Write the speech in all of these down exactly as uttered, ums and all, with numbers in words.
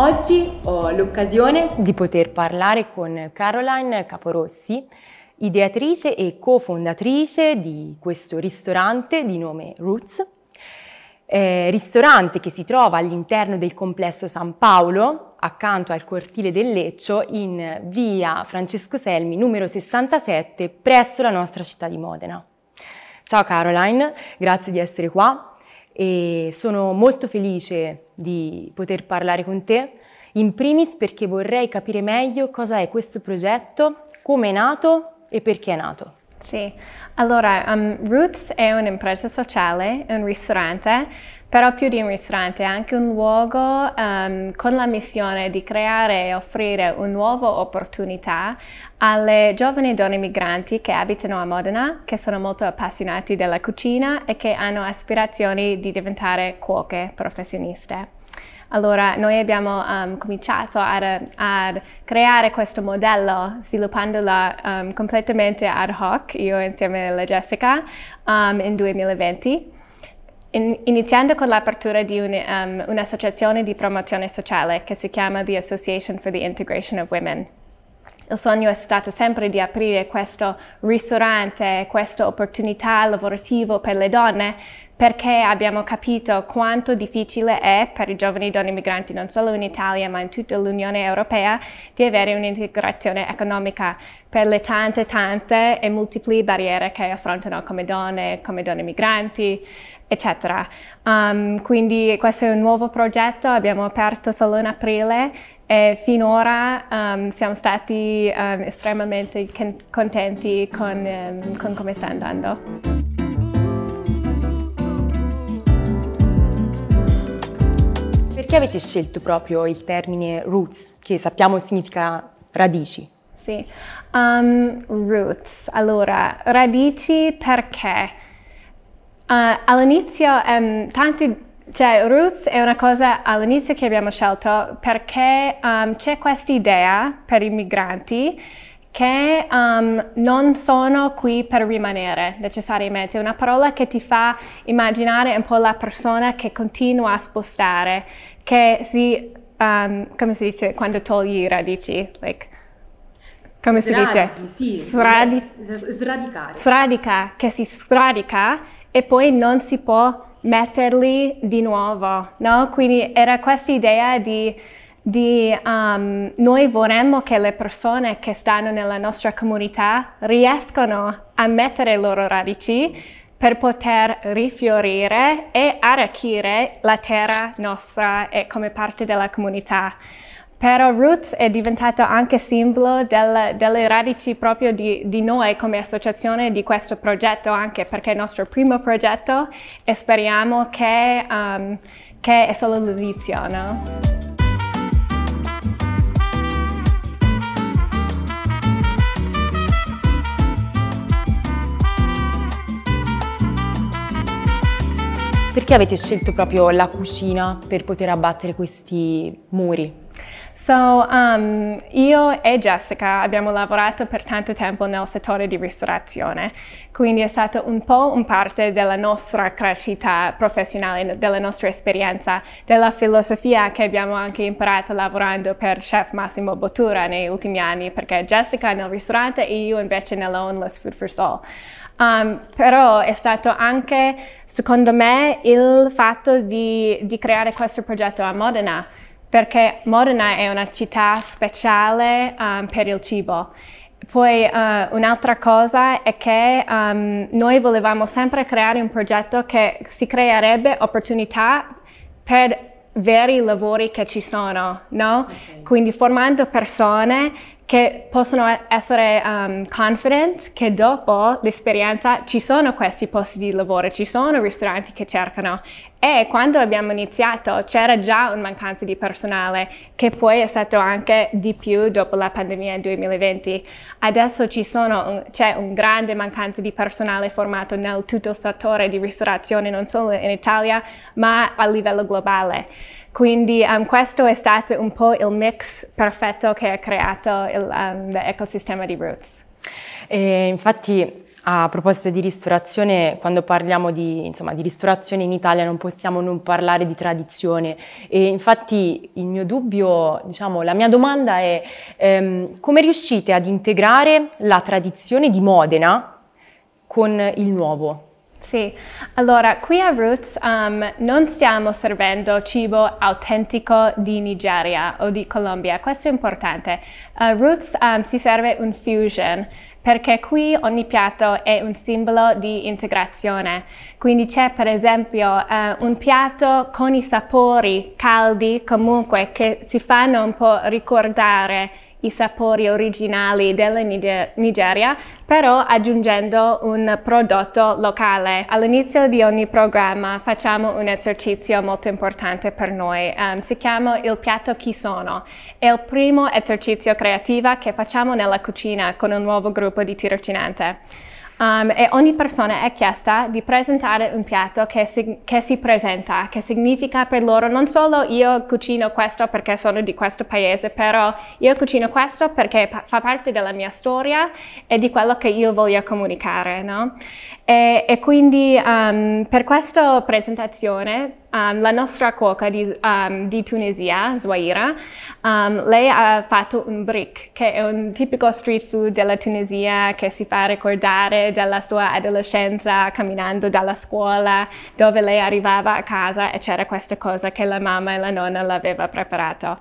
Oggi ho l'occasione di poter parlare con Caroline Caporossi, ideatrice e cofondatrice di questo ristorante di nome Roots, eh, ristorante che si trova all'interno del complesso San Paolo, accanto al Cortile del Leccio, in via Francesco Selmi, numero sessantasette, presso la nostra città di Modena. Ciao Caroline, grazie di essere qua e sono molto felice di poter parlare con te, in primis perché vorrei capire meglio cosa è questo progetto, come è nato e perché è nato. Sì, allora um, Roots è un'impresa sociale, un ristorante, però più di un ristorante, è anche un luogo um, con la missione di creare e offrire una nuova opportunità alle giovani donne migranti che abitano a Modena, che sono molto appassionati della cucina e che hanno aspirazioni di diventare cuoche professioniste. Allora, noi abbiamo um, cominciato a creare questo modello, sviluppandola um, completamente ad hoc, io insieme alla Jessica, um, in duemilaventi, in, iniziando con l'apertura di un'associazione um, un di promozione sociale che si chiama The Association for the Integration of Women. Il sogno è stato sempre di aprire questo ristorante, questa opportunità lavorativa per le donne, perché abbiamo capito quanto difficile è per i giovani donne migranti, non solo in Italia ma in tutta l'Unione Europea, di avere un'integrazione economica per le tante tante e multipli barriere che affrontano come donne, come donne migranti, eccetera. Um, quindi questo è un nuovo progetto, abbiamo aperto solo in aprile e finora um, siamo stati um, estremamente contenti con, um, con come sta andando. Perché avete scelto proprio il termine roots, che sappiamo significa radici? Sì, um, roots, allora radici perché? Uh, all'inizio um, tanti... Cioè, Roots è una cosa all'inizio che abbiamo scelto perché um, c'è questa idea per i migranti che um, non sono qui per rimanere necessariamente. È una parola che ti fa immaginare un po' la persona che continua a spostare, che si, um, come si dice, quando togli i radici, like, come Sradici, si dice? Sì, Sradi sradicare. Sradica, che si sradica e poi non si può metterli di nuovo, no? Quindi era questa idea di, di um, noi vorremmo che le persone che stanno nella nostra comunità riescano a mettere le loro radici per poter rifiorire e arricchire la terra nostra e come parte della comunità. Però Roots è diventato anche simbolo del, delle radici proprio di, di noi come associazione di questo progetto, anche perché è il nostro primo progetto e speriamo che, um, che è solo l'inizio, no? Perché avete scelto proprio la cucina per poter abbattere questi muri? So, um, io e Jessica abbiamo lavorato per tanto tempo nel settore di ristorazione, quindi è stato un po' un parte della nostra crescita professionale, della nostra esperienza, della filosofia che abbiamo anche imparato lavorando per chef Massimo Bottura negli ultimi anni, perché Jessica è nel ristorante e io invece nella Onlus Food for Soul. Um, però è stato anche, secondo me, il fatto di, di creare questo progetto a Modena, perché Modena è una città speciale um, per il cibo. Poi uh, un'altra cosa è che um, noi volevamo sempre creare un progetto che si creerebbe opportunità per veri lavori che ci sono, no? Okay. Quindi formando persone che possono essere um, confident che dopo l'esperienza ci sono questi posti di lavoro, ci sono ristoranti che cercano. E quando abbiamo iniziato c'era già una mancanza di personale, che poi è stato anche di più dopo la pandemia del duemilaventi. Adesso c'è un grande mancanza di personale formato nel tutto il settore di ristorazione, non solo in Italia, ma a livello globale. Quindi um, questo è stato un po' il mix perfetto che ha creato l'ecosistema um, di Roots. E infatti A proposito di ristorazione, quando parliamo di, insomma, di ristorazione in Italia non possiamo non parlare di tradizione, e infatti il mio dubbio, diciamo, la mia domanda è ehm, come riuscite ad integrare la tradizione di Modena con il nuovo? Sì, allora qui a Roots um, non stiamo servendo cibo autentico di Nigeria o di Colombia, questo è importante. A Roots um, si serve un fusion, perché qui ogni piatto è un simbolo di integrazione. Quindi c'è per esempio eh, un piatto con i sapori caldi comunque che si fanno un po' ricordare i sapori originali della Niger- Nigeria, però aggiungendo un prodotto locale. All'inizio di ogni programma facciamo un esercizio molto importante per noi, um, si chiama il piatto Chi Sono. È il primo esercizio creativo che facciamo nella cucina con un nuovo gruppo di tirocinanti. Um, e ogni persona è chiesta di presentare un piatto che si, che si presenta, che significa per loro non solo io cucino questo perché sono di questo paese, però io cucino questo perché pa- fa parte della mia storia e di quello che io voglio comunicare, no? E, e quindi um, per questa presentazione Um, la nostra cuoca di, um, di Tunisia, Swahira, um, lei ha fatto un brick, che è un tipico street food della Tunisia che si fa ricordare della sua adolescenza camminando dalla scuola, dove lei arrivava a casa e c'era questa cosa che la mamma e la nonna l'aveva preparato.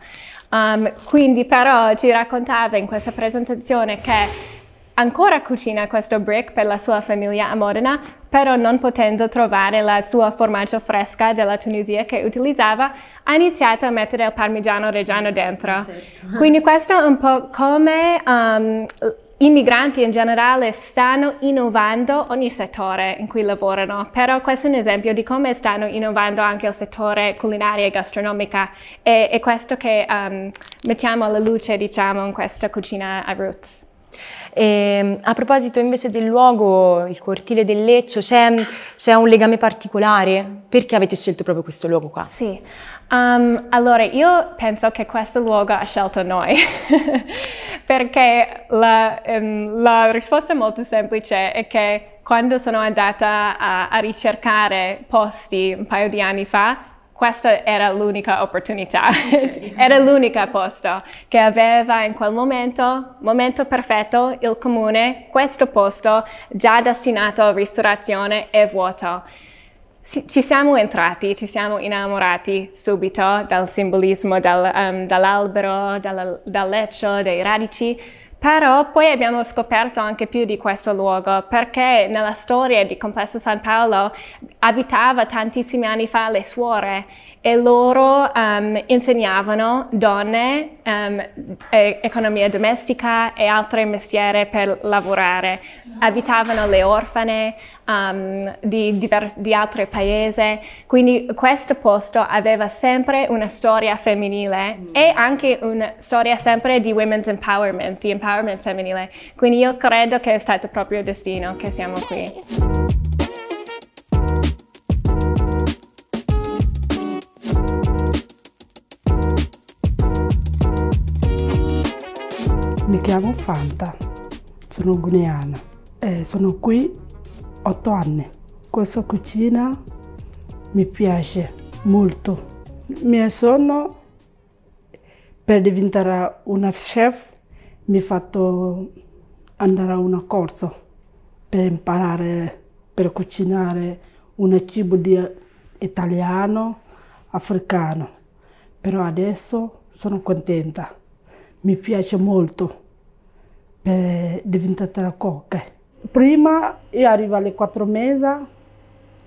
Um, quindi però ci raccontava in questa presentazione che ancora cucina questo brick per la sua famiglia a Modena, però non potendo trovare la sua formaggio fresca della Tunisia che utilizzava, ha iniziato a mettere il parmigiano reggiano dentro. Certo. Quindi questo è un po' come um, i migranti in generale stanno innovando ogni settore in cui lavorano, però questo è un esempio di come stanno innovando anche il settore culinario e gastronomica, e, è questo che um, mettiamo alla luce, diciamo, in questa cucina a Roots. E, a proposito invece del luogo, il Cortile del Leccio, c'è, c'è un legame particolare? Perché avete scelto proprio questo luogo qua? Sì, um, allora io penso che questo luogo ha scelto noi, perché la, um, la risposta molto semplice è che quando sono andata a, a ricercare posti un paio di anni fa, questa era l'unica opportunità, era l'unica posto che aveva in quel momento, momento perfetto, il comune, questo posto già destinato a ristorazione e vuoto. Ci siamo entrati, ci siamo innamorati subito dal simbolismo, dal, um, dall'albero, dal, dal leccio, dei radici. Però poi abbiamo scoperto anche più di questo luogo, perché nella storia di Complesso San Paolo abitava tantissimi anni fa le suore, e loro um, insegnavano donne um, e economia domestica e altri mestieri per lavorare. Abitavano le orfane um, di, diver- di altri paesi, quindi questo posto aveva sempre una storia femminile mm. e anche una storia sempre di women's empowerment, di empowerment femminile. Quindi io credo che è stato proprio destino che siamo qui. Mi chiamo Fanta, sono guineana e sono qui otto anni. Questa cucina mi piace molto. Mio sonno per diventare una chef mi ha fatto andare a un corso per imparare, per cucinare un cibo di italiano, africano. Però adesso sono contenta. Mi piace molto per diventare cuoca. Prima io arrivo alle quattro mesi,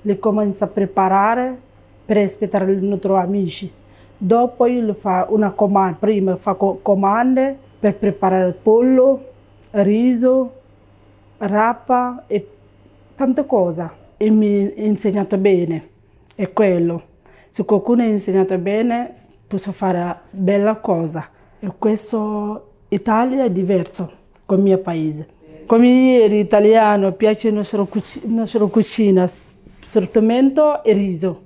le comincio a preparare per aspettare i nostri amici. Dopo io faccio una comanda, prima faccio comande per preparare il pollo, riso, rapa e tante cose. E mi ha insegnato bene, è quello. Se qualcuno ha insegnato bene, posso fare bella cosa. E questo Italia è diverso con il mio paese. Come ieri italiano piace la nostra cucina, nostra cucina, soprattutto il riso.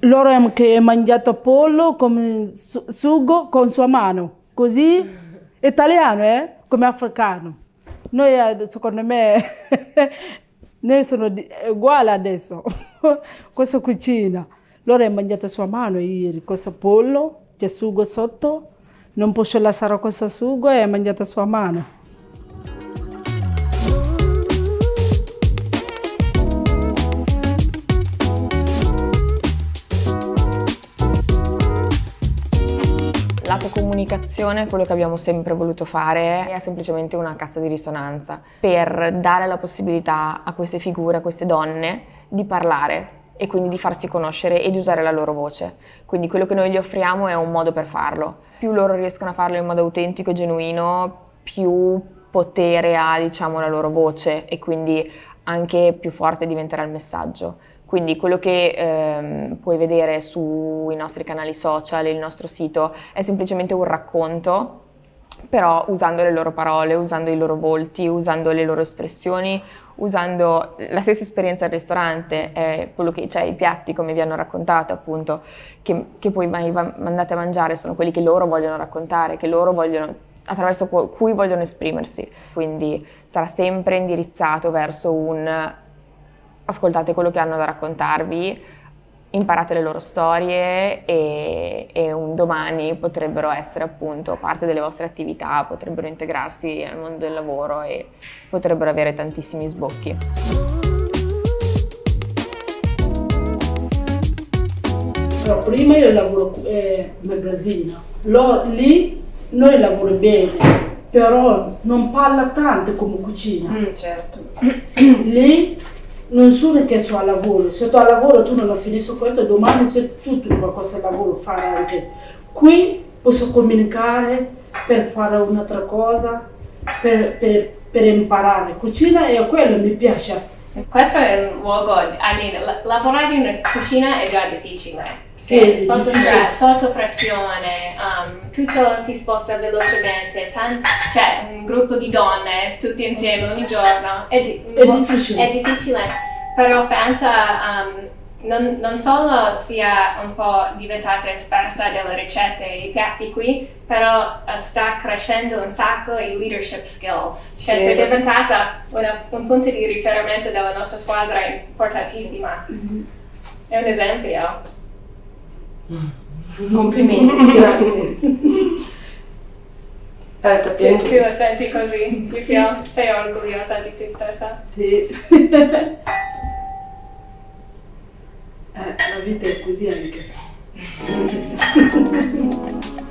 Loro hanno mangiato pollo con sugo con sua mano, così italiano, eh? Come africano. Noi, secondo me, noi sono uguali adesso, questa cucina. Loro hanno mangiato a sua mano ieri, questo pollo, c'è sugo sotto, non posso lasciare questo sugo e ha mangiato a sua mano. Lato comunicazione, quello che abbiamo sempre voluto fare è semplicemente una cassa di risonanza per dare la possibilità a queste figure, a queste donne, di parlare e quindi di farsi conoscere e di usare la loro voce. Quindi quello che noi gli offriamo è un modo per farlo. Più loro riescono a farlo in modo autentico e genuino, più potere ha, diciamo, la loro voce e quindi anche più forte diventerà il messaggio. Quindi quello che ehm, puoi vedere sui nostri canali social, il nostro sito, è semplicemente un racconto, però usando le loro parole, usando i loro volti, usando le loro espressioni, usando la stessa esperienza al ristorante, eh, quello che, cioè, i piatti, come vi hanno raccontato appunto, che, che poi andate a mangiare sono quelli che loro vogliono raccontare, che loro vogliono, attraverso cui vogliono esprimersi. Quindi sarà sempre indirizzato verso un... ascoltate quello che hanno da raccontarvi, imparate le loro storie e, e un domani potrebbero essere appunto parte delle vostre attività, potrebbero integrarsi al mondo del lavoro e potrebbero avere tantissimi sbocchi. Allora, prima io lavoro in eh, magazzino, Lo, lì noi lavoriamo bene, però non parla tanto come cucina. Mm, certo. Lì, non sono che sono al lavoro, se tu al lavoro tu non lo finisci questo, domani se tu tu qualcosa al lavoro fai anche. Qui posso comunicare per fare un'altra cosa, per, per, per imparare. Cucina è quello, mi piace. Questo è un luogo, I mean, la lavorare in una cucina è già difficile. Sì, sotto, difficile. Sotto pressione, um, tutto si sposta velocemente, tanti, cioè un gruppo di donne tutti insieme ogni giorno è, di è, difficile. è difficile, però Fanta um, non, non solo sia un po' diventata esperta delle ricette e i piatti qui, però sta crescendo un sacco i leadership skills, cioè sì. Sei diventata una, un punto di riferimento della nostra squadra importantissima, mm-hmm. È un esempio. Complimenti, grazie. Eh, se tu la senti così, sì. Sei orgogliosa di te stessa? Sì. Eh, la vita è così anche.